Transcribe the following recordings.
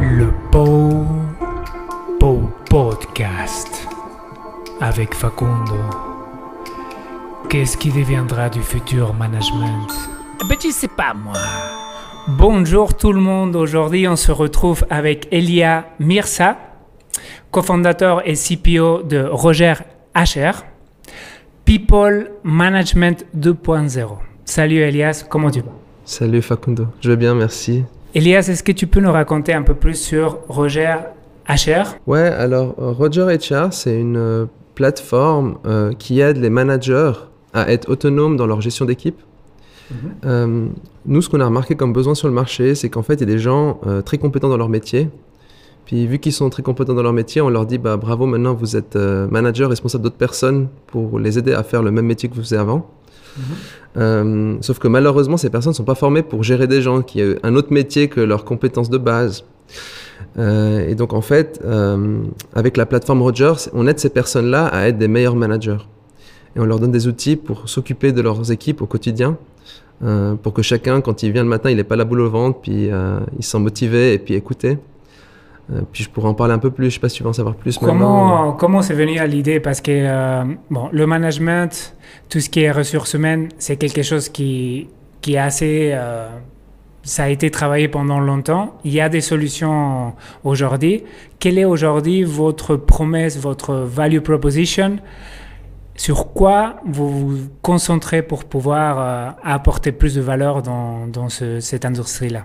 Le podcast avec Facundo. Qu'est-ce qui deviendra du futur management? Ben, je sais pas moi. Bonjour tout le monde. Aujourd'hui, on se retrouve avec Elias Mirza, cofondateur et CPO de Roger Federer, People Management 2.0. Salut Elias, comment tu vas? Salut Facundo, je vais bien, merci. Elias, est-ce que tu peux nous raconter un peu plus sur Roger Federer? Ouais, alors Roger Federer, c'est une plateforme qui aide les managers à être autonomes dans leur gestion d'équipe. Nous, ce qu'on a remarqué comme besoin sur le marché, c'est qu'en fait, il y a des gens très compétents dans leur métier. Puis vu qu'ils sont très compétents dans leur métier, on leur dit bah, « Bravo, maintenant vous êtes manager responsable d'autres personnes pour les aider à faire le même métier que vous faisiez avant. » Sauf que malheureusement, ces personnes ne sont pas formées pour gérer des gens qui ont un autre métier que leurs compétences de base. Et donc en fait, avec la plateforme Roger, on aide ces personnes-là à être des meilleurs managers. Et on leur donne des outils pour s'occuper de leurs équipes au quotidien. Pour que chacun, quand il vient le matin, il n'ait pas la boule au ventre, puis il se sent motivé et puis écouté. Puis je pourrais en parler un peu plus, je ne sais pas si tu veux en savoir plus. Comment c'est venu à l'idée? Parce que le management, tout ce qui est ressources humaines, c'est quelque chose qui est assez... ça a été travaillé pendant longtemps. Il y a des solutions aujourd'hui. Quelle est aujourd'hui votre promesse, votre value proposition? Sur quoi vous vous concentrez pour pouvoir apporter plus de valeur dans cette industrie-là?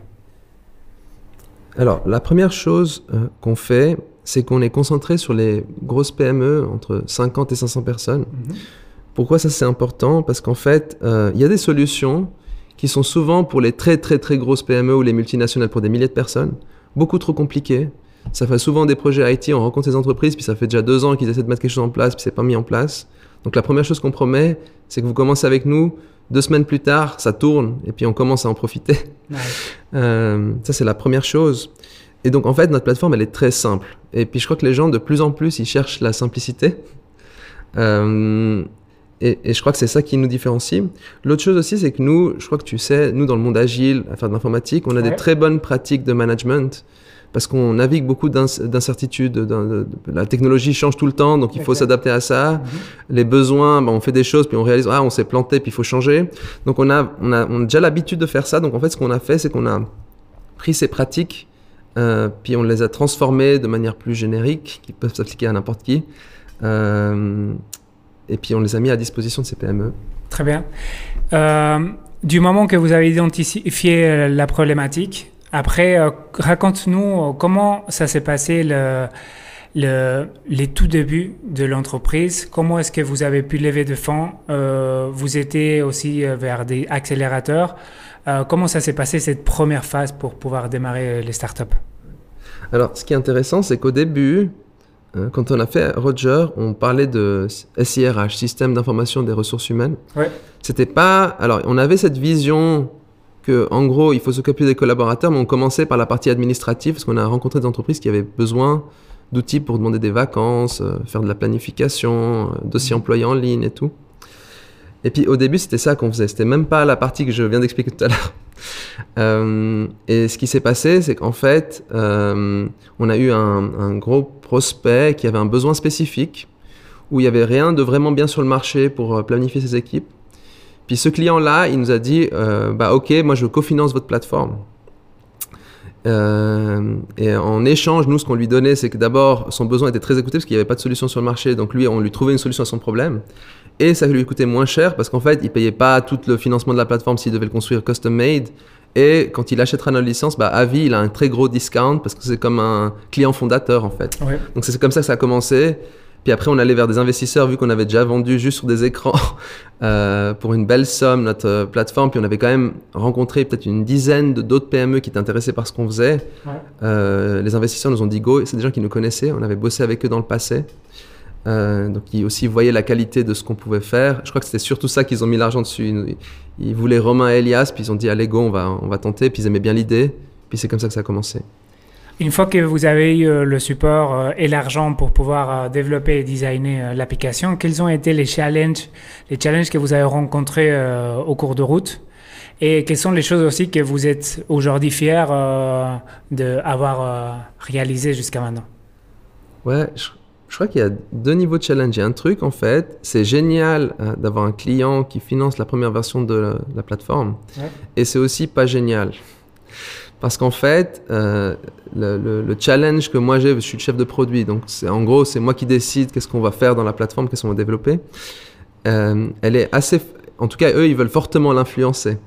Alors, la première chose qu'on fait, c'est qu'on est concentré sur les grosses PME, entre 50 et 500 personnes. Pourquoi ça, c'est important? Parce qu'en fait, il y a des solutions qui sont souvent pour les très, très, très grosses PME ou les multinationales pour des milliers de personnes, beaucoup trop compliquées. Ça fait souvent des projets IT, on rencontre des entreprises, puis ça fait déjà 2 ans qu'ils essaient de mettre quelque chose en place, puis c'est pas mis en place. Donc la première chose qu'on promet, c'est que vous commencez avec nous, 2 semaines plus tard, ça tourne, et puis on commence à en profiter. Ouais. Ça, c'est la première chose. Et donc, en fait, notre plateforme, elle est très simple. Et puis, je crois que les gens, de plus en plus, ils cherchent la simplicité. Et je crois que c'est ça qui nous différencie. L'autre chose aussi, c'est que nous, je crois que tu sais, nous, dans le monde agile, à faire de l'informatique, on a des très bonnes pratiques de management. Parce qu'on navigue beaucoup d'incertitudes, la technologie change tout le temps, donc il faut s'adapter à ça. Les besoins, ben on fait des choses, puis on réalise on s'est planté, puis il faut changer. Donc on a déjà l'habitude de faire ça. Donc en fait, ce qu'on a fait, c'est qu'on a pris ces pratiques, puis on les a transformées de manière plus générique, qui peuvent s'appliquer à n'importe qui. Et puis on les a mis à disposition de ces PME. Très bien. Du moment que vous avez identifié la problématique, après, raconte-nous comment ça s'est passé les tout débuts de l'entreprise. Comment est-ce que vous avez pu lever de fonds? Vous étiez aussi vers des accélérateurs. Comment ça s'est passé cette première phase pour pouvoir démarrer les startups? Alors, ce qui est intéressant, c'est qu'au début, quand on a fait Roger, on parlait de SIRH, Système d'information des ressources humaines. Ouais. C'était pas... Alors, on avait cette vision... que, en gros, il faut s'occuper des collaborateurs, mais on commençait par la partie administrative parce qu'on a rencontré des entreprises qui avaient besoin d'outils pour demander des vacances, faire de la planification, dossier employé en ligne et tout. Et puis au début, c'était ça qu'on faisait. C'était même pas la partie que je viens d'expliquer tout à l'heure. Et ce qui s'est passé, c'est qu'en fait, on a eu un gros prospect qui avait un besoin spécifique où il n'y avait rien de vraiment bien sur le marché pour planifier ses équipes. Puis ce client-là, il nous a dit « Ok, moi je cofinance votre plateforme. » Et en échange, nous, ce qu'on lui donnait, c'est que d'abord, son besoin était très écouté parce qu'il n'y avait pas de solution sur le marché. Donc lui, on lui trouvait une solution à son problème. Et ça lui coûtait moins cher parce qu'en fait, il ne payait pas tout le financement de la plateforme s'il devait le construire custom-made. Et quand il achètera notre licence, à vie, il a un très gros discount parce que c'est comme un client fondateur en fait. Ouais. Donc c'est comme ça que ça a commencé. Puis après, on allait vers des investisseurs, vu qu'on avait déjà vendu juste sur des écrans pour une belle somme notre plateforme. Puis on avait quand même rencontré peut-être une dizaine d'autres PME qui étaient intéressés par ce qu'on faisait. Ouais. Les investisseurs nous ont dit go, c'est des gens qui nous connaissaient, on avait bossé avec eux dans le passé. Donc ils aussi voyaient la qualité de ce qu'on pouvait faire. Je crois que c'était surtout ça qu'ils ont mis l'argent dessus. Ils voulaient Romain et Elias, puis ils ont dit allez go, on va tenter. Puis ils aimaient bien l'idée, puis c'est comme ça que ça a commencé. Une fois que vous avez eu le support et l'argent pour pouvoir développer et designer l'application, quels ont été les challenges que vous avez rencontrés au cours de route? Et quelles sont les choses aussi que vous êtes aujourd'hui fiers d'avoir réalisé jusqu'à maintenant? Ouais, je crois qu'il y a deux niveaux de challenge. Il y a un truc, en fait, c'est génial d'avoir un client qui finance la première version de la plateforme. Ouais. Et c'est aussi pas génial. Parce qu'en fait, le challenge que moi j'ai, je suis le chef de produit, donc en gros, c'est moi qui décide qu'est-ce qu'on va faire dans la plateforme, qu'est-ce qu'on va développer. Elle est assez... En tout cas, eux, ils veulent fortement l'influencer.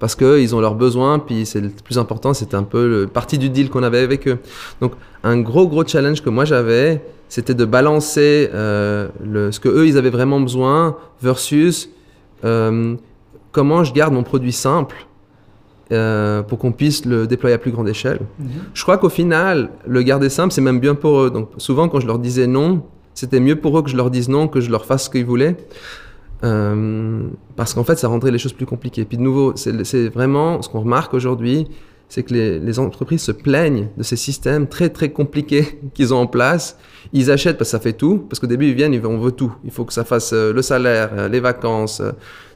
Parce qu'eux, ils ont leurs besoins, puis c'est le plus important, c'était un peu partie du deal qu'on avait avec eux. Donc, un gros challenge que moi j'avais, c'était de balancer ce que eux, ils avaient vraiment besoin versus comment je garde mon produit simple pour qu'on puisse le déployer à plus grande échelle. Mm-hmm. Je crois qu'au final, le garder simple, c'est même bien pour eux. Donc, souvent, quand je leur disais non, c'était mieux pour eux que je leur dise non, que je leur fasse ce qu'ils voulaient. Parce qu'en fait, ça rendrait les choses plus compliquées. Puis de nouveau, c'est vraiment ce qu'on remarque aujourd'hui, c'est que les entreprises se plaignent de ces systèmes très compliqués qu'ils ont en place. Ils achètent parce que ça fait tout, parce qu'au début, ils viennent, on veut tout. Il faut que ça fasse le salaire, les vacances,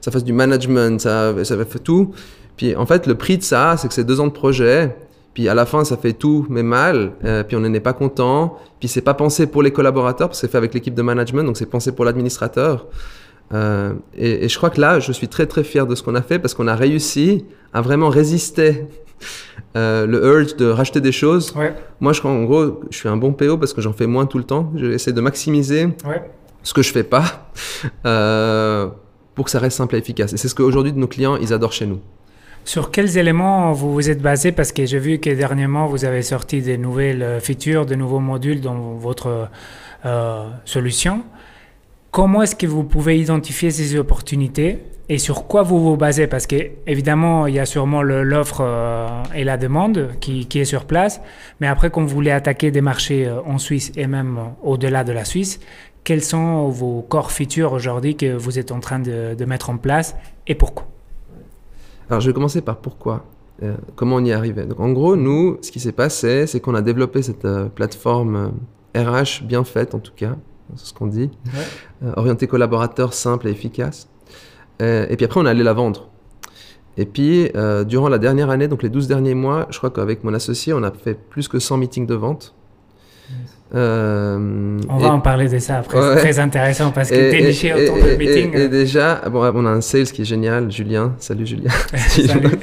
ça fasse du management, ça fait tout. Puis en fait, le prix de ça, c'est que c'est 2 ans de projet. Puis à la fin, ça fait tout, mais mal. Puis on n'en est pas content. Puis c'est pas pensé pour les collaborateurs, parce que c'est fait avec l'équipe de management, donc c'est pensé pour l'administrateur. Et je crois que là, je suis très fier de ce qu'on a fait parce qu'on a réussi à vraiment résister le urge de racheter des choses. Ouais. Moi, je crois en gros, je suis un bon PO parce que j'en fais moins tout le temps. J'essaie de maximiser ce que je fais pas pour que ça reste simple et efficace. Et c'est ce qu'aujourd'hui, nos clients, ils adorent chez nous. Sur quels éléments vous vous êtes basé? Parce que j'ai vu que dernièrement, vous avez sorti des nouvelles features, de nouveaux modules dans votre solution. Comment est-ce que vous pouvez identifier ces opportunités et sur quoi vous vous basez? Parce qu'évidemment, il y a sûrement l'offre et la demande qui est sur place. Mais après, quand vous voulez attaquer des marchés en Suisse et même au-delà de la Suisse, quels sont vos core features aujourd'hui que vous êtes en train de mettre en place et pourquoi? Alors, je vais commencer par pourquoi. Comment on y est arrivé? Donc, en gros, nous, ce qui s'est passé, c'est qu'on a développé cette plateforme RH bien faite en tout cas. C'est ce qu'on dit, orienté collaborateur, simple et efficace. Et puis après, on allait la vendre. Et puis, durant la dernière année, donc les 12 derniers mois, je crois qu'avec mon associé, on a fait plus que 100 meetings de vente. On va en parler de ça après, c'est très intéressant parce que dénicher autant de meetings. Et déjà, bon, on a un sales qui est génial, Julien. Salut Julien. Salut.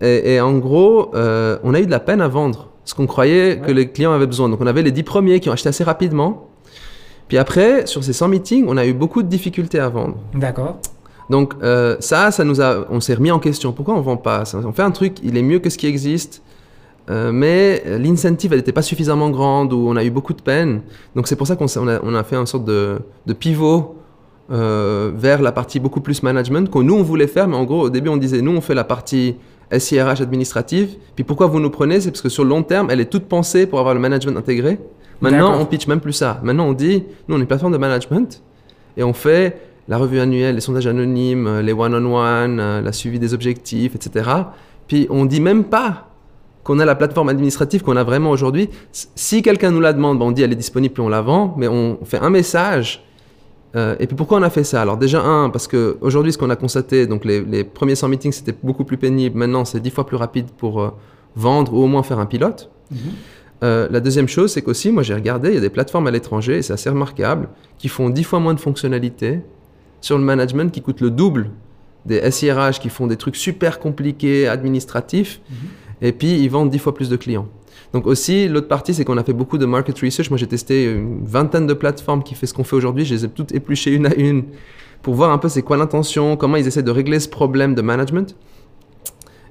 Et en gros, on a eu de la peine à vendre. Ce qu'on croyait que les clients avaient besoin. Donc, on avait les 10 premiers qui ont acheté assez rapidement. Puis après, sur ces 100 meetings, on a eu beaucoup de difficultés à vendre. D'accord. Donc, ça nous a... On s'est remis en question. Pourquoi on ne vend pas? On fait un truc, il est mieux que ce qui existe. Mais l'incentive, elle n'était pas suffisamment grande ou on a eu beaucoup de peine. Donc, c'est pour ça qu'on a fait une sorte de pivot vers la partie beaucoup plus management que nous, on voulait faire. Mais en gros, au début, on disait, nous, on fait la partie... SIRH administrative. Puis pourquoi vous nous prenez? C'est parce que sur le long terme, elle est toute pensée pour avoir le management intégré. Maintenant, on pitch même plus ça. Maintenant, on dit, nous, on est une plateforme de management et on fait la revue annuelle, les sondages anonymes, les one-on-one, la suivi des objectifs, etc. Puis on dit même pas qu'on a la plateforme administrative qu'on a vraiment aujourd'hui. Si quelqu'un nous la demande, ben on dit elle est disponible et on la vend, mais on fait un message. Et puis pourquoi on a fait ça? Alors déjà parce qu'aujourd'hui ce qu'on a constaté, donc les premiers 100 meetings c'était beaucoup plus pénible, maintenant c'est 10 fois plus rapide pour vendre ou au moins faire un pilote. La deuxième chose c'est qu'aussi moi j'ai regardé, il y a des plateformes à l'étranger et c'est assez remarquable, qui font 10 fois moins de fonctionnalités sur le management qui coûtent le double des SIRH qui font des trucs super compliqués, administratifs, et puis ils vendent 10 fois plus de clients. Donc aussi, l'autre partie, c'est qu'on a fait beaucoup de market research. Moi, j'ai testé une vingtaine de plateformes qui font ce qu'on fait aujourd'hui. Je les ai toutes épluchées une à une pour voir un peu c'est quoi l'intention, comment ils essaient de régler ce problème de management.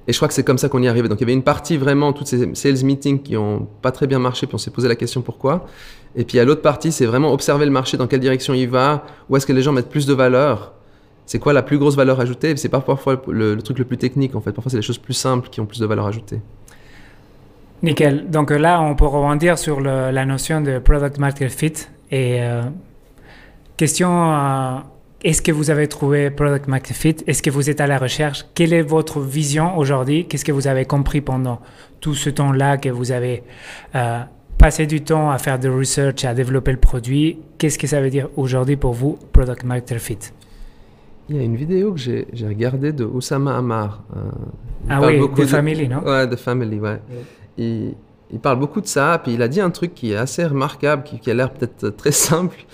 Et je crois que c'est comme ça qu'on y est arrivé. Donc, il y avait une partie vraiment, toutes ces sales meetings qui n'ont pas très bien marché, puis on s'est posé la question pourquoi. Et puis, il y a l'autre partie, c'est vraiment observer le marché, dans quelle direction il va, où est-ce que les gens mettent plus de valeur. C'est quoi la plus grosse valeur ajoutée? C'est pas parfois le truc le plus technique, en fait. Parfois, c'est les choses plus simples qui ont plus de valeur ajoutée. Nickel. Donc là, on peut rebondir sur la notion de product market fit. Et question, est-ce que vous avez trouvé product market fit? Est-ce que vous êtes à la recherche? Quelle est votre vision aujourd'hui? Qu'est-ce que vous avez compris pendant tout ce temps-là que vous avez passé du temps à faire de research, à développer le produit? Qu'est-ce que ça veut dire aujourd'hui pour vous, product market fit? Il y a une vidéo que j'ai regardée de Oussama Ammar. Ah oui, The Family, non? Ouais, The Family, ouais. Oui. Il parle beaucoup de ça, puis il a dit un truc qui est assez remarquable, qui a l'air peut-être très simple.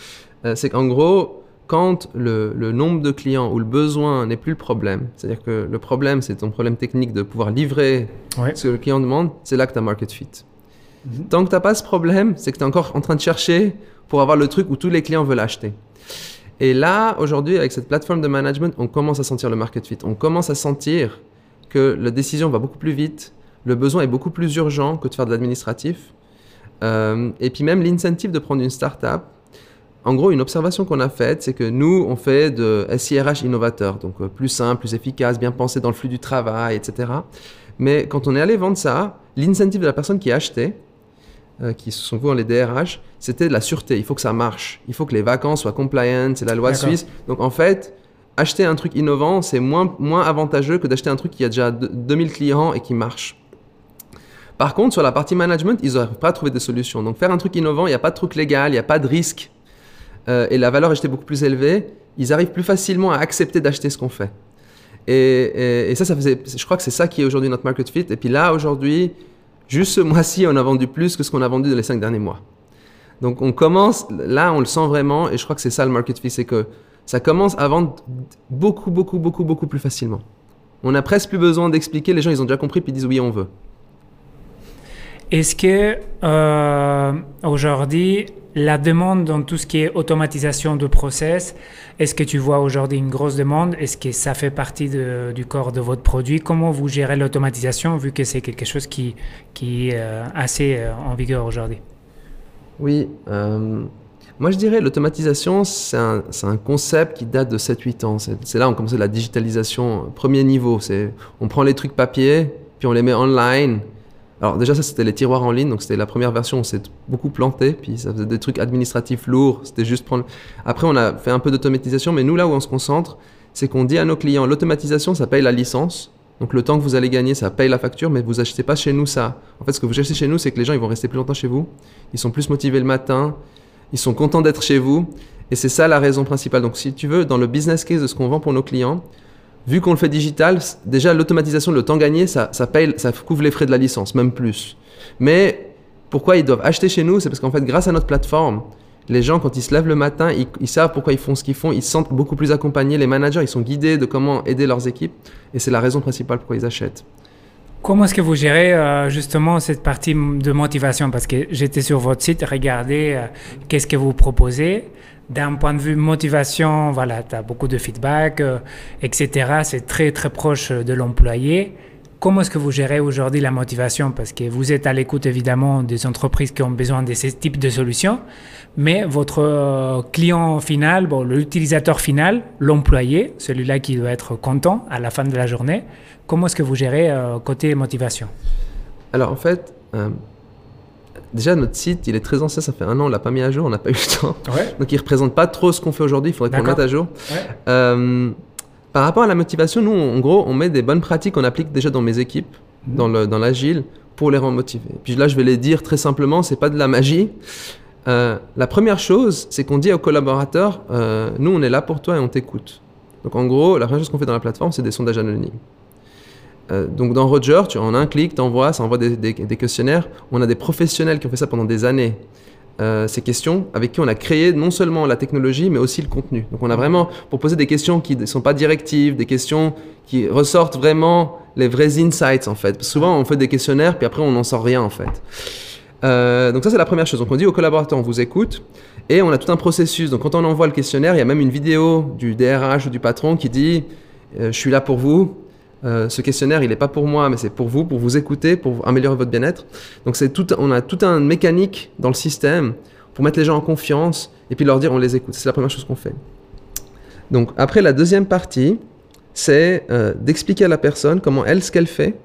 C'est qu'en gros, quand le nombre de clients ou le besoin n'est plus le problème, c'est-à-dire que le problème, c'est ton problème technique de pouvoir livrer oui. ce que le client demande, c'est là que tu as market fit. Mm-hmm. Tant que tu n'as pas ce problème, c'est que tu es encore en train de chercher pour avoir le truc où tous les clients veulent acheter. Et là, aujourd'hui, avec cette plateforme de management, on commence à sentir le market fit. On commence à sentir que la décision va beaucoup plus vite, le besoin est beaucoup plus urgent que de faire de l'administratif. Et puis même l'incentive de prendre une start-up. En gros, une observation qu'on a faite, c'est que nous, on fait de SIRH innovateur, donc plus simple, plus efficace, bien pensé dans le flux du travail, etc. Mais quand on est allé vendre ça, l'incentive de la personne qui achetait, qui se sont vus en les DRH, c'était de la sûreté. Il faut que ça marche. Il faut que les vacances soient compliant, c'est la loi D'accord. suisse. Donc en fait, acheter un truc innovant, c'est moins avantageux que d'acheter un truc qui a déjà 2000 clients et qui marche. Par contre, sur la partie management, ils n'arrivent pas à trouver des solutions. Donc faire un truc innovant, il n'y a pas de truc légal, il n'y a pas de risque. Et la valeur achetée est beaucoup plus élevée. Ils arrivent plus facilement à accepter d'acheter ce qu'on fait. Et ça faisait, je crois que c'est ça qui est aujourd'hui notre market fit. Et puis là, aujourd'hui, juste ce mois-ci, on a vendu plus que ce qu'on a vendu dans les 5 derniers mois. Donc on commence, là on le sent vraiment, et je crois que c'est ça le market fit, c'est que ça commence à vendre beaucoup plus facilement. On n'a presque plus besoin d'expliquer, les gens ils ont déjà compris, puis ils disent oui on veut. Est-ce que aujourd'hui, la demande dans tout ce qui est automatisation de process, est-ce que tu vois aujourd'hui une grosse demande? Est-ce que ça fait partie du corps de votre produit? Comment vous gérez l'automatisation vu que c'est quelque chose qui est assez en vigueur aujourd'hui? Oui, moi je dirais l'automatisation, c'est un concept qui date de 7-8 ans. C'est là où on commençait la digitalisation premier niveau. On prend les trucs papier, puis on les met online. Alors déjà ça c'était les tiroirs en ligne, donc c'était la première version, on s'est beaucoup planté, puis ça faisait des trucs administratifs lourds, c'était juste prendre... Après on a fait un peu d'automatisation, mais nous là où on se concentre, c'est qu'on dit à nos clients, l'automatisation ça paye la licence, donc le temps que vous allez gagner ça paye la facture, mais vous achetez pas chez nous ça. En fait ce que vous achetez chez nous c'est que les gens ils vont rester plus longtemps chez vous, ils sont plus motivés le matin, ils sont contents d'être chez vous, et c'est ça la raison principale. Donc si tu veux, dans le business case de ce qu'on vend pour nos clients, vu qu'on le fait digital, déjà l'automatisation, le temps gagné, ça couvre les frais de la licence, même plus. Mais pourquoi ils doivent acheter chez nous? C'est parce qu'en fait, grâce à notre plateforme, les gens, quand ils se lèvent le matin, ils savent pourquoi ils font ce qu'ils font, ils se sentent beaucoup plus accompagnés. Les managers, ils sont guidés de comment aider leurs équipes et c'est la raison principale pourquoi ils achètent. Comment est-ce que vous gérez justement cette partie de motivation? Parce que j'étais sur votre site, regardez qu'est-ce que vous proposez. D'un point de vue motivation, voilà, tu as beaucoup de feedback, etc. C'est très, très proche de l'employé. Comment est-ce que vous gérez aujourd'hui la motivation? Parce que vous êtes à l'écoute, évidemment, des entreprises qui ont besoin de ce type de solutions. Mais votre client final, l'utilisateur final, l'employé, celui-là qui doit être content à la fin de la journée, comment est-ce que vous gérez côté motivation? Alors, en fait... Déjà, notre site, il est très ancien, ça fait un an, on ne l'a pas mis à jour, on n'a pas eu le temps. Ouais. Donc, il ne représente pas trop ce qu'on fait aujourd'hui, il faudrait D'accord. qu'on le mette à jour. Ouais. Par rapport à la motivation, nous, en gros, on met des bonnes pratiques qu'on applique déjà dans mes équipes, dans l'agile, pour les rendre motivés. Puis là, je vais les dire très simplement, ce n'est pas de la magie. La première chose, c'est qu'on dit aux collaborateurs, nous, on est là pour toi et on t'écoute. Donc, en gros, la première chose qu'on fait dans la plateforme, c'est des sondages anonymes. Donc dans Roger, en un clic, ça envoie des questionnaires. On a des professionnels qui ont fait ça pendant des années. Ces questions avec qui on a créé non seulement la technologie, mais aussi le contenu. Donc on a vraiment pour poser des questions qui ne sont pas directives, des questions qui ressortent vraiment les vrais insights en fait. Parce que souvent on fait des questionnaires, puis après on n'en sort rien en fait. Donc ça c'est la première chose. Donc on dit aux collaborateurs, on vous écoute, et on a tout un processus. Donc quand on envoie le questionnaire, il y a même une vidéo du DRH ou du patron qui dit « je suis là pour vous ». Ce questionnaire, il n'est pas pour moi, mais c'est pour vous écouter, pour améliorer votre bien-être. Donc, on a tout un mécanique dans le système pour mettre les gens en confiance et puis leur dire on les écoute. C'est la première chose qu'on fait. Donc, après, la deuxième partie, c'est d'expliquer à la personne comment ce qu'elle fait,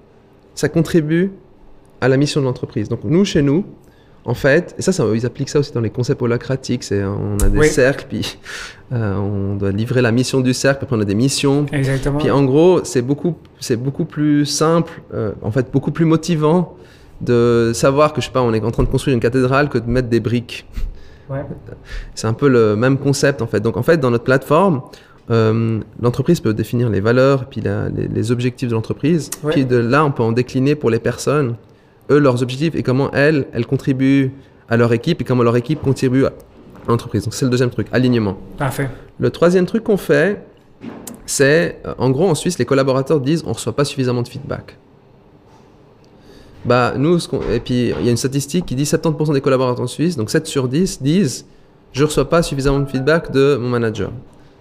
ça contribue à la mission de l'entreprise. Donc, chez nous, en fait, et ça, ils appliquent ça aussi dans les concepts holacratiques, on a des oui. cercles, puis on doit livrer la mission du cercle, puis on a des missions. Exactement. Puis en gros, c'est beaucoup plus simple, en fait, beaucoup plus motivant de savoir que, je sais pas, on est en train de construire une cathédrale que de mettre des briques. Ouais. C'est un peu le même concept, en fait. Donc, en fait, dans notre plateforme, L'entreprise peut définir les valeurs, puis les objectifs de l'entreprise. Ouais. Puis de là, on peut en décliner pour les personnes, eux, leurs objectifs et comment elles contribuent à leur équipe et comment leur équipe contribue à l'entreprise. Donc, c'est le deuxième truc, alignement. Parfait. Le troisième truc qu'on fait, c'est, en gros, en Suisse, les collaborateurs disent on ne reçoit pas suffisamment de feedback. Bah, nous, et puis, il y a une statistique qui dit 70% des collaborateurs en Suisse, donc 7 sur 10, disent je ne reçois pas suffisamment de feedback de mon manager.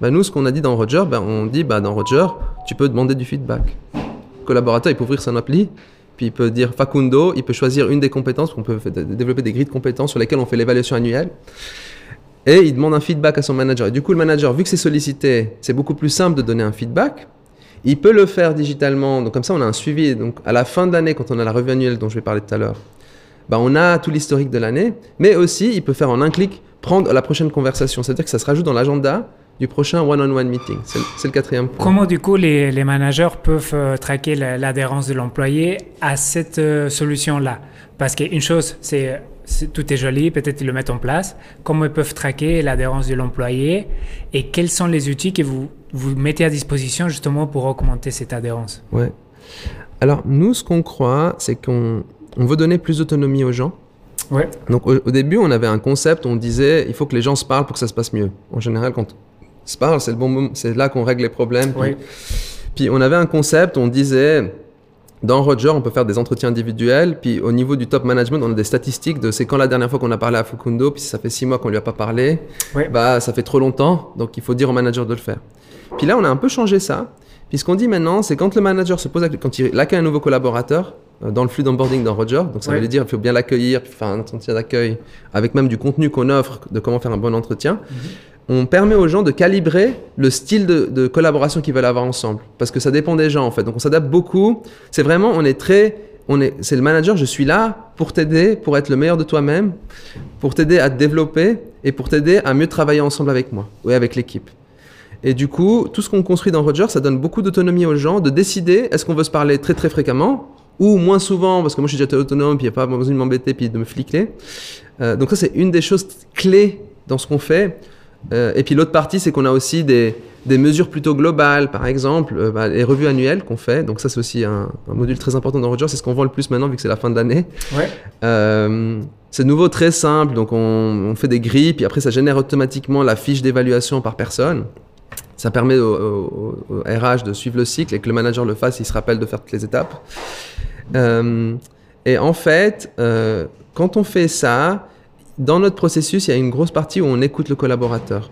Bah, nous, ce qu'on a dit dans Roger, on dit dans Roger, tu peux demander du feedback. Le collaborateur, il peut ouvrir son appli, puis il peut dire Facundo, il peut choisir une des compétences, on peut développer des grilles de compétences sur lesquelles on fait l'évaluation annuelle. Et il demande un feedback à son manager. Et du coup, le manager, vu que c'est sollicité, c'est beaucoup plus simple de donner un feedback. Il peut le faire digitalement. Donc, comme ça, on a un suivi. Donc, à la fin de l'année, quand on a la revue annuelle dont je vais parler tout à l'heure, on a tout l'historique de l'année. Mais aussi, il peut faire en un clic, prendre la prochaine conversation. C'est-à-dire que ça se rajoute dans l'agenda du prochain one-on-one meeting. C'est le quatrième point. Comment, du coup, les managers peuvent traquer l'adhérence de l'employé à cette solution-là? Parce qu'une chose, c'est... tout est joli, peut-être ils le mettent en place. Comment ils peuvent traquer l'adhérence de l'employé et quels sont les outils que vous mettez à disposition justement pour augmenter cette adhérence? Ouais. Alors nous, ce qu'on croit, c'est qu'on veut donner plus d'autonomie aux gens. Ouais. Donc au début, on avait un concept, on disait il faut que les gens se parlent pour que ça se passe mieux. En général, quand on se parle, c'est le bon moment, c'est là qu'on règle les problèmes. Puis, ouais. Puis on avait un concept, on disait... Dans Roger, on peut faire des entretiens individuels, puis au niveau du top management, on a des statistiques de c'est quand la dernière fois qu'on a parlé à Facundo, puis si ça fait 6 mois qu'on lui a pas parlé, ouais. Ça fait trop longtemps, donc il faut dire au manager de le faire. Puis là, on a un peu changé ça, puis ce qu'on dit maintenant, c'est quand le manager se pose, quand il accueille un nouveau collaborateur, dans le flux d'onboarding dans Roger, donc ça ouais. veut dire qu'il faut bien l'accueillir, puis faire un entretien d'accueil, avec même du contenu qu'on offre, de comment faire un bon entretien, on permet aux gens de calibrer le style de collaboration qu'ils veulent avoir ensemble. Parce que ça dépend des gens, en fait. Donc, on s'adapte beaucoup. C'est vraiment, c'est le manager, je suis là pour t'aider, pour être le meilleur de toi-même, pour t'aider à te développer et pour t'aider à mieux travailler ensemble avec moi ou avec l'équipe. Et du coup, tout ce qu'on construit dans Roger, ça donne beaucoup d'autonomie aux gens de décider est-ce qu'on veut se parler très, très fréquemment ou moins souvent, parce que moi, je suis déjà autonome, puis il n'y a pas besoin de m'embêter, puis de me fliquer. Donc ça, c'est une des choses clés dans ce qu'on fait. Et puis l'autre partie, c'est qu'on a aussi des mesures plutôt globales, par exemple les revues annuelles qu'on fait. Donc ça, c'est aussi un module très important dans Roger, c'est ce qu'on vend le plus maintenant vu que c'est la fin de l'année. Ouais. C'est nouveau, très simple, donc on fait des grilles, puis après ça génère automatiquement la fiche d'évaluation par personne. Ça permet au RH de suivre le cycle et que le manager le fasse, il se rappelle de faire toutes les étapes. Et en fait, quand on fait ça, dans notre processus, il y a une grosse partie où on écoute le collaborateur,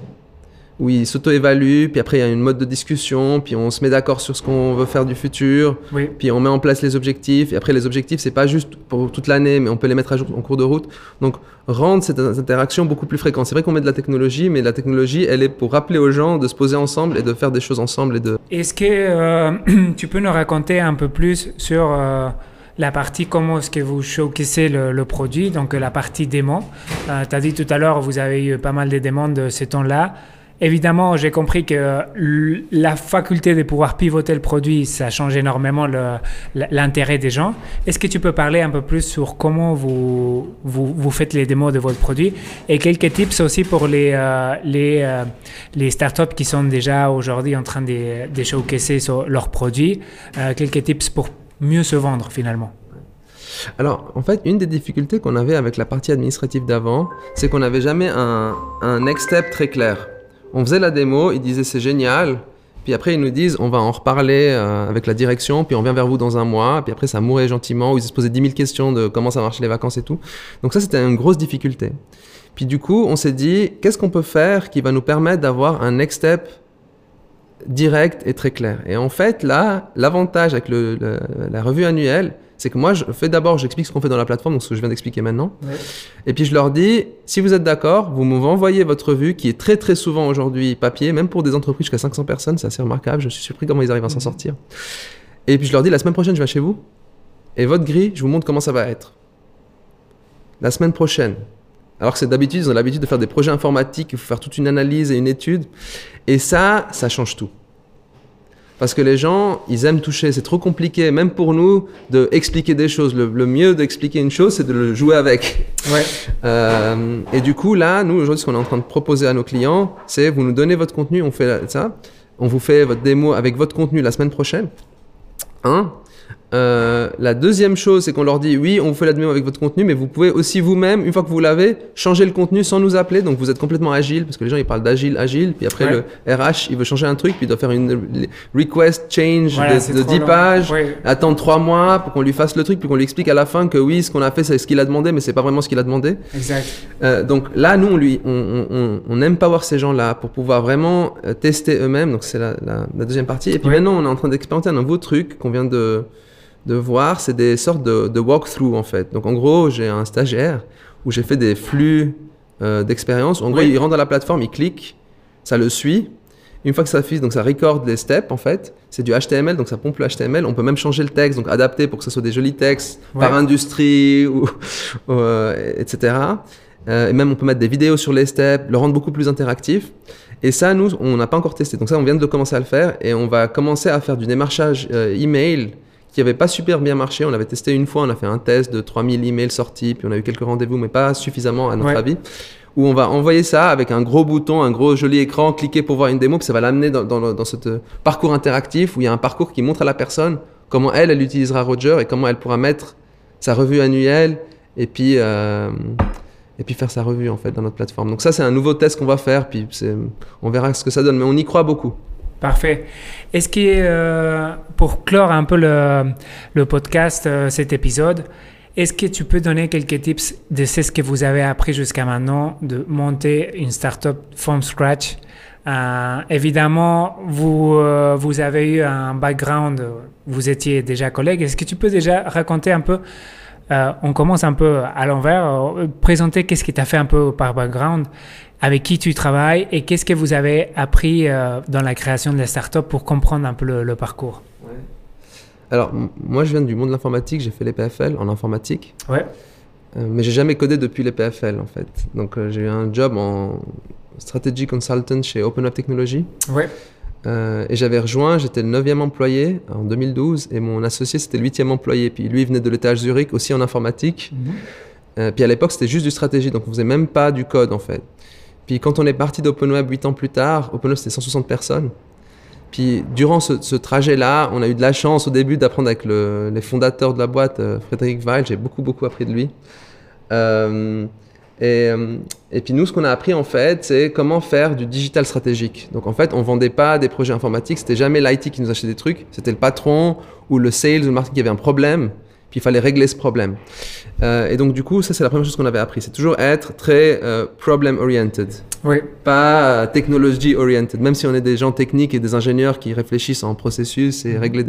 où il s'auto-évalue, puis après il y a une mode de discussion, puis on se met d'accord sur ce qu'on veut faire du futur, oui. Puis on met en place les objectifs, et après les objectifs, c'est pas juste pour toute l'année, mais on peut les mettre à jour en cours de route. Donc rendre cette interaction beaucoup plus fréquente. C'est vrai qu'on met de la technologie, mais la technologie, elle est pour rappeler aux gens de se poser ensemble et de faire des choses ensemble. Est-ce que tu peux nous raconter un peu plus sur... la partie comment est-ce que vous showcasez le produit, donc la partie démo. Tu as dit tout à l'heure, vous avez eu pas mal de demandes de ces temps-là. Évidemment, j'ai compris que la faculté de pouvoir pivoter le produit, ça change énormément l'intérêt des gens. Est-ce que tu peux parler un peu plus sur comment vous faites les démos de votre produit et quelques tips aussi pour les startups qui sont déjà aujourd'hui en train de showcasser sur leurs produits, quelques tips pour mieux se vendre finalement? Alors en fait, une des difficultés qu'on avait avec la partie administrative d'avant, c'est qu'on n'avait jamais un next step très clair. On faisait la démo, ils disaient c'est génial, puis après ils nous disent on va en reparler avec la direction, puis on vient vers vous dans un mois, puis après ça mourait gentiment, où ils se posaient 10 000 questions de comment ça marchait les vacances et tout. Donc ça, c'était une grosse difficulté. Puis du coup, on s'est dit qu'est-ce qu'on peut faire qui va nous permettre d'avoir un next step direct et très clair. Et en fait, là, l'avantage avec la revue annuelle, c'est que moi, j'explique ce qu'on fait dans la plateforme, donc ce que je viens d'expliquer maintenant. Ouais. Et puis je leur dis, si vous êtes d'accord, vous m'envoyez votre revue, qui est très très souvent aujourd'hui papier, même pour des entreprises jusqu'à 500 personnes, c'est assez remarquable, je suis surpris comment ils arrivent à s'en sortir. Et puis je leur dis, la semaine prochaine, je viens chez vous, et votre grille, je vous montre comment ça va être. La semaine prochaine. Alors que ils ont l'habitude de faire des projets informatiques, il faut faire toute une analyse et une étude. Et ça change tout. Parce que les gens, ils aiment toucher. C'est trop compliqué, même pour nous, d'expliquer des choses. Le mieux d'expliquer une chose, c'est de le jouer avec. Ouais. Et du coup, là, nous, aujourd'hui, ce qu'on est en train de proposer à nos clients, c'est vous nous donnez votre contenu, on fait ça. on vous fait votre démo avec votre contenu la semaine prochaine. La deuxième chose, c'est qu'on leur dit oui, on vous fait la démo avec votre contenu, mais vous pouvez aussi vous-même, une fois que vous l'avez, changer le contenu sans nous appeler. Donc vous êtes complètement agile, parce que les gens ils parlent d'agile, agile, puis après le RH il veut changer un truc, puis il doit faire une request change de 10 pages, attendre 3 mois pour qu'on lui fasse le truc, puis qu'on lui explique à la fin que oui, ce qu'on a fait c'est ce qu'il a demandé, mais c'est pas vraiment ce qu'il a demandé. Exact. Donc là, nous on aime pas voir ces gens-là pour pouvoir vraiment tester eux-mêmes. Donc c'est la deuxième partie. Et puis maintenant, on est en train d'expérimenter un nouveau truc qu'on vient de voir, c'est des sortes de walkthrough en fait. Donc en gros, j'ai un stagiaire où j'ai fait des flux d'expérience. En gros, il rentre dans la plateforme, il clique, ça le suit. Une fois que ça finit, donc ça recorde les steps en fait. C'est du HTML, donc ça pompe le HTML. On peut même changer le texte, donc adapter pour que ce soit des jolis textes par industrie, ou etc. Et même on peut mettre des vidéos sur les steps, le rendre beaucoup plus interactif. Et ça, nous, on n'a pas encore testé. Donc ça, on vient de commencer à le faire et on va commencer à faire du démarchage email qui n'avait pas super bien marché. On l'avait testé une fois, on a fait un test de 3000 emails sortis, puis on a eu quelques rendez-vous, mais pas suffisamment à notre avis, où on va envoyer ça avec un gros bouton, un gros joli écran, cliquer pour voir une démo, puis ça va l'amener dans ce parcours interactif où il y a un parcours qui montre à la personne comment elle utilisera Roger et comment elle pourra mettre sa revue annuelle et puis faire sa revue en fait dans notre plateforme. Donc ça, c'est un nouveau test qu'on va faire, puis on verra ce que ça donne, mais on y croit beaucoup. Parfait. Est-ce qu'il y a, pour clore un peu le podcast, cet épisode, est-ce que tu peux donner quelques tips de ce que vous avez appris jusqu'à maintenant de monter une startup from scratch? Évidemment, vous avez eu un background, vous étiez déjà collègue. Est-ce que tu peux déjà raconter un peu, on commence un peu à l'envers, présenter qu'est-ce qui t'a fait un peu par background, avec qui tu travailles et qu'est-ce que vous avez appris dans la création de la start-up pour comprendre un peu le parcours. Ouais. Alors, moi, je viens du monde de l'informatique. J'ai fait les PFL en informatique. Ouais. Mais j'ai jamais codé depuis les PFL, en fait. Donc, j'ai eu un job en strategy consultant chez Open Web Technology. Ouais. Et j'avais rejoint, j'étais le 9e employé en 2012 et mon associé, c'était le 8e employé. Puis lui, il venait de l'étage Zurich, aussi en informatique. Mm-hmm. Puis à l'époque, c'était juste du stratégie. Donc, on faisait même pas du code, en fait. Puis quand on est parti d'Open Web 8 ans plus tard, Open Web c'était 160 personnes. Puis durant ce trajet-là, on a eu de la chance au début d'apprendre avec les fondateurs de la boîte, Frédéric Weil, j'ai beaucoup appris de lui. Et puis nous, ce qu'on a appris en fait, c'est comment faire du digital stratégique. Donc en fait, on ne vendait pas des projets informatiques, c'était jamais l'IT qui nous achetait des trucs, c'était le patron ou le sales ou le marketing qui avait un problème. Puis il fallait régler ce problème. Et donc du coup, ça c'est la première chose qu'on avait appris. C'est toujours être très problem-oriented, pas technology-oriented. Même si on est des gens techniques et des ingénieurs qui réfléchissent en processus et régler.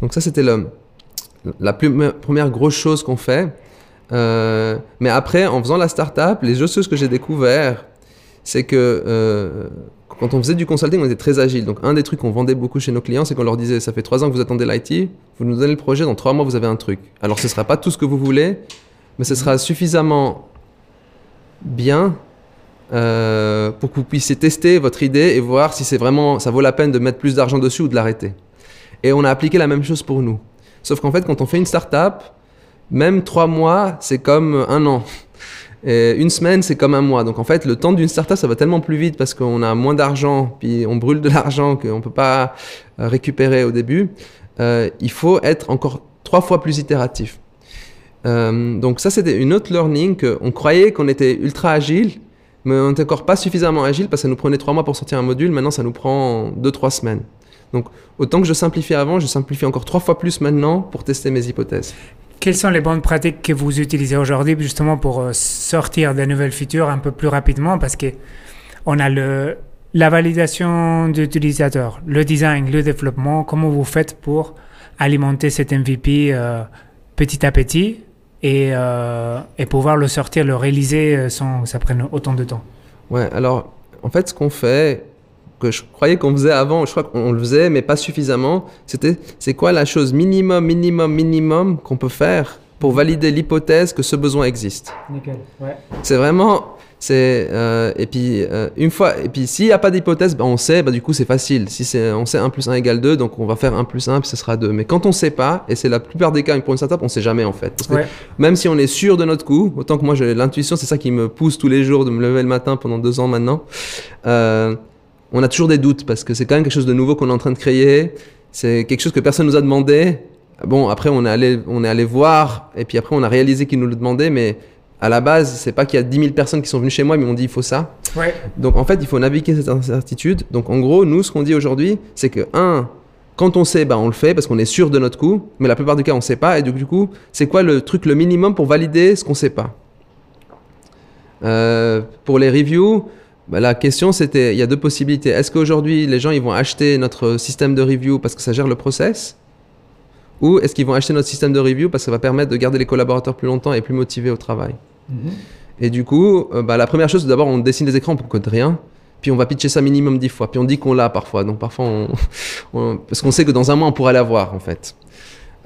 Donc ça c'était la première grosse chose qu'on fait. Mais après, en faisant la startup, les choses que j'ai découvert, c'est que quand on faisait du consulting, on était très agile. Donc, un des trucs qu'on vendait beaucoup chez nos clients, c'est qu'on leur disait, ça fait 3 ans que vous attendez l'IT, vous nous donnez le projet, dans 3 mois, vous avez un truc. Alors, ce ne sera pas tout ce que vous voulez, mais ce sera suffisamment bien pour que vous puissiez tester votre idée et voir si c'est vraiment, ça vaut la peine de mettre plus d'argent dessus ou de l'arrêter. Et on a appliqué la même chose pour nous. Sauf qu'en fait, quand on fait une startup, même 3 mois, c'est comme 1 an. Et une semaine, c'est comme 1 mois. Donc en fait, le temps d'une startup, ça va tellement plus vite parce qu'on a moins d'argent, puis on brûle de l'argent qu'on ne peut pas récupérer au début. Il faut être encore 3 fois plus itératif. Donc ça, c'était une autre learning qu'on croyait qu'on était ultra agile, mais on n'était encore pas suffisamment agile parce que ça nous prenait 3 mois pour sortir un module. Maintenant, ça nous prend 2-3 semaines. Donc autant que je simplifiais avant, je simplifie encore 3 fois plus maintenant pour tester mes hypothèses. Quelles sont les bonnes pratiques que vous utilisez aujourd'hui justement pour sortir des nouvelles features un peu plus rapidement, parce qu'on a la validation d'utilisateur, le design, le développement. Comment vous faites pour alimenter cet MVP petit à petit et pouvoir le sortir, le réaliser sans que ça prenne autant de temps? Ouais, alors en fait ce qu'on fait, que je croyais qu'on faisait avant, je crois qu'on le faisait, mais pas suffisamment, c'est quoi la chose minimum qu'on peut faire pour valider l'hypothèse que ce besoin existe. Nickel, ouais. C'est vraiment, et puis s'il n'y a pas d'hypothèse, on sait, du coup c'est facile, on sait 1 plus 1 égale 2, donc on va faire 1 plus 1, puis ce sera 2. Mais quand on ne sait pas, et c'est la plupart des cas pour une startup, on ne sait jamais en fait. Parce que même si on est sûr de notre coup, autant que moi l'intuition, c'est ça qui me pousse tous les jours de me lever le matin pendant 2 ans maintenant, on a toujours des doutes parce que c'est quand même quelque chose de nouveau qu'on est en train de créer. C'est quelque chose que personne nous a demandé. Bon, après, on est allé voir et puis après, on a réalisé qu'ils nous le demandaient, mais à la base, c'est pas qu'il y a 10 000 personnes qui sont venues chez moi, mais on dit il faut ça. Ouais. Donc, en fait, il faut naviguer cette incertitude. Donc, en gros, nous, ce qu'on dit aujourd'hui, c'est que, quand on sait, bah, on le fait parce qu'on est sûr de notre coup, mais la plupart du cas, on ne sait pas. Et du coup, c'est quoi le truc, le minimum pour valider ce qu'on ne sait pas? Pour les reviews, bah, la question, c'était, il y a deux possibilités. Est-ce qu'aujourd'hui, les gens ils vont acheter notre système de review parce que ça gère le process? Ou est-ce qu'ils vont acheter notre système de review parce que ça va permettre de garder les collaborateurs plus longtemps et plus motivés au travail? Et du coup, bah, la première chose, d'abord, on dessine des écrans, on ne code rien. Puis on va pitcher ça minimum 10 fois. Puis on dit qu'on l'a parfois. Donc parfois, parce qu'on sait que dans un mois, on pourra l'avoir en fait.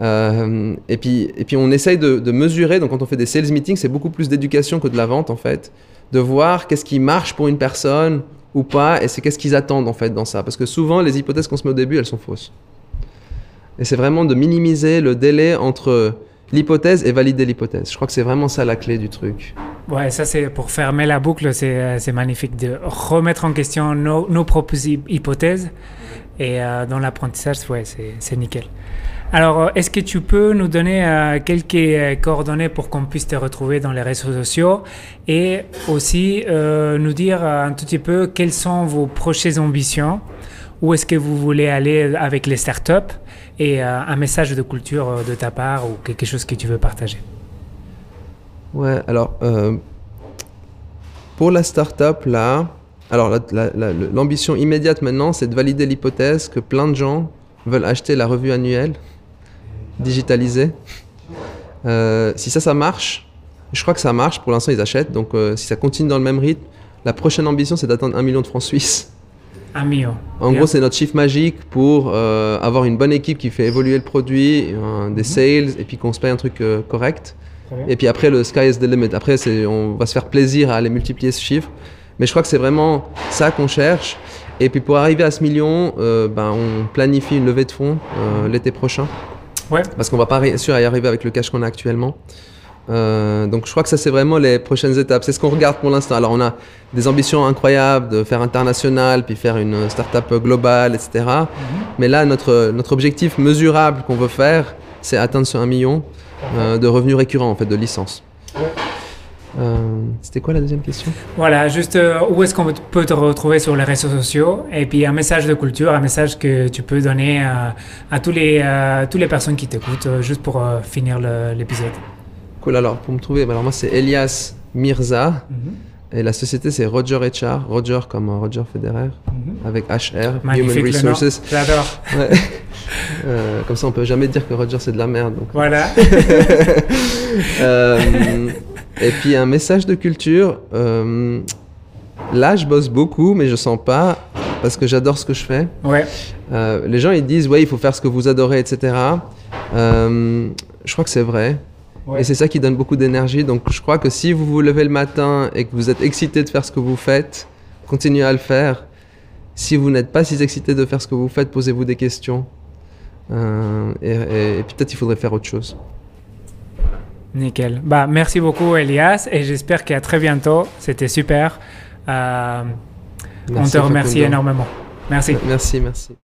Et puis on essaye de mesurer. Donc quand on fait des sales meetings, c'est beaucoup plus d'éducation que de la vente en fait. De voir qu'est-ce qui marche pour une personne ou pas. Et c'est qu'est-ce qu'ils attendent en fait dans ça. Parce que souvent, les hypothèses qu'on se met au début, elles sont fausses. Et c'est vraiment de minimiser le délai entre l'hypothèse et valider l'hypothèse. Je crois que c'est vraiment ça la clé du truc. Ouais, ça c'est pour fermer la boucle, c'est magnifique de remettre en question nos propres hypothèses et dans l'apprentissage, ouais, c'est nickel. Alors, est-ce que tu peux nous donner quelques coordonnées pour qu'on puisse te retrouver dans les réseaux sociaux et aussi nous dire un tout petit peu quelles sont vos prochaines ambitions? Où est-ce que vous voulez aller avec les startups et un message de culture de ta part ou quelque chose que tu veux partager? Ouais, alors pour la startup là, alors l'ambition immédiate maintenant, c'est de valider l'hypothèse que plein de gens veulent acheter la revue annuelle digitalisée. Si ça marche, je crois que ça marche. Pour l'instant, ils achètent. Donc si ça continue dans le même rythme, la prochaine ambition, c'est d'atteindre 1 million de francs suisses. En gros, c'est notre chiffre magique pour avoir une bonne équipe qui fait évoluer le produit, des sales, et puis qu'on se paye un truc correct. Et puis après, le sky is the limit. Après, on va se faire plaisir à aller multiplier ce chiffre. Mais je crois que c'est vraiment ça qu'on cherche. Et puis pour arriver à ce million, on planifie une levée de fonds l'été prochain. Ouais. Parce qu'on ne va pas y arriver avec le cash qu'on a actuellement. Donc je crois que ça c'est vraiment les prochaines étapes, c'est ce qu'on regarde pour l'instant. Alors on a des ambitions incroyables de faire international, puis faire une start-up globale, etc. Mais là notre objectif mesurable qu'on veut faire, c'est atteindre ce 1 million de revenus récurrents en fait, de licences. C'était quoi la deuxième question? Voilà, juste où est-ce qu'on peut te retrouver sur les réseaux sociaux et puis un message de culture, un message que tu peux donner à toutes les personnes qui t'écoutent, juste pour finir l'épisode. Alors, pour me trouver, alors moi c'est Elias Mirza et la société c'est Roger HR, Roger comme Roger Federer avec HR, magnifique, Human Resources. J'adore. Ouais. Comme ça on peut jamais dire que Roger c'est de la merde. Donc. Voilà. Et puis un message de culture. Là je bosse beaucoup mais je sens pas parce que j'adore ce que je fais. Ouais. Les gens ils disent ouais il faut faire ce que vous adorez, etc. Je crois que c'est vrai. Ouais. Et c'est ça qui donne beaucoup d'énergie. Donc je crois que si vous vous levez le matin et que vous êtes excité de faire ce que vous faites, continuez à le faire. Si vous n'êtes pas si excité de faire ce que vous faites, posez-vous des questions. Et peut-être il faudrait faire autre chose. Nickel. Bah, merci beaucoup Elias et j'espère qu'à très bientôt. C'était super. On te remercie Facundo énormément. Merci. Merci.